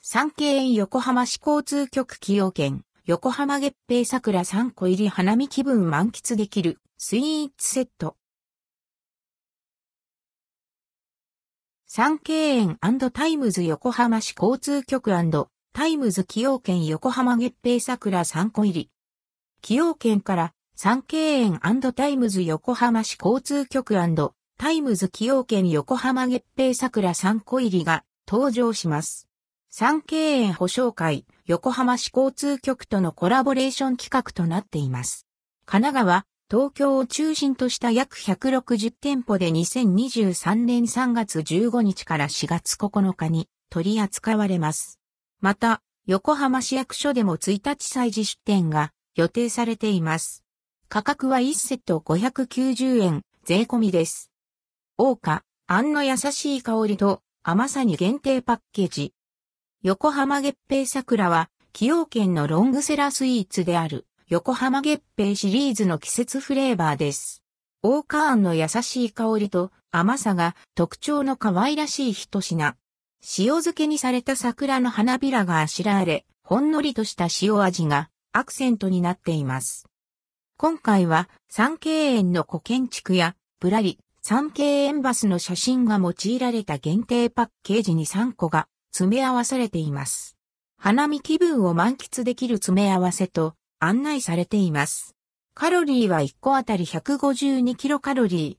三渓園横浜市交通局崎陽軒、横浜月餅桜3個入り花見気分満喫できるスイーツセット。三渓園&タイムズ横浜市交通局&タイムズ崎陽軒横浜月餅桜3個入り。崎陽軒から三渓園&タイムズ横浜市交通局&タイムズ崎陽軒横浜月餅桜3個入りが登場します。三渓園保証会、横浜市交通局とのコラボレーション企画となっています。神奈川、東京を中心とした約160店舗で2023年3月15日から4月9日に取り扱われます。また、横浜市役所でも1日催事出店が予定されています。価格は1セット590円、税込みです。桜花、あんの優しい香りと甘さに限定パッケージ。横浜月餅桜は、崎陽軒のロングセラースイーツである、横浜月餅シリーズの季節フレーバーです。桜花あんの優しい香りと甘さが特徴の可愛らしい一品。塩漬けにされた桜の花びらがあしらわれ、ほんのりとした塩味がアクセントになっています。今回は、三渓園の古建築や、ぶらり、三渓園バスの写真が用いられた限定パッケージに3個が、詰め合わされています。花見気分を満喫できる詰め合わせと案内されています。カロリーは1個あたり152キロカロリー、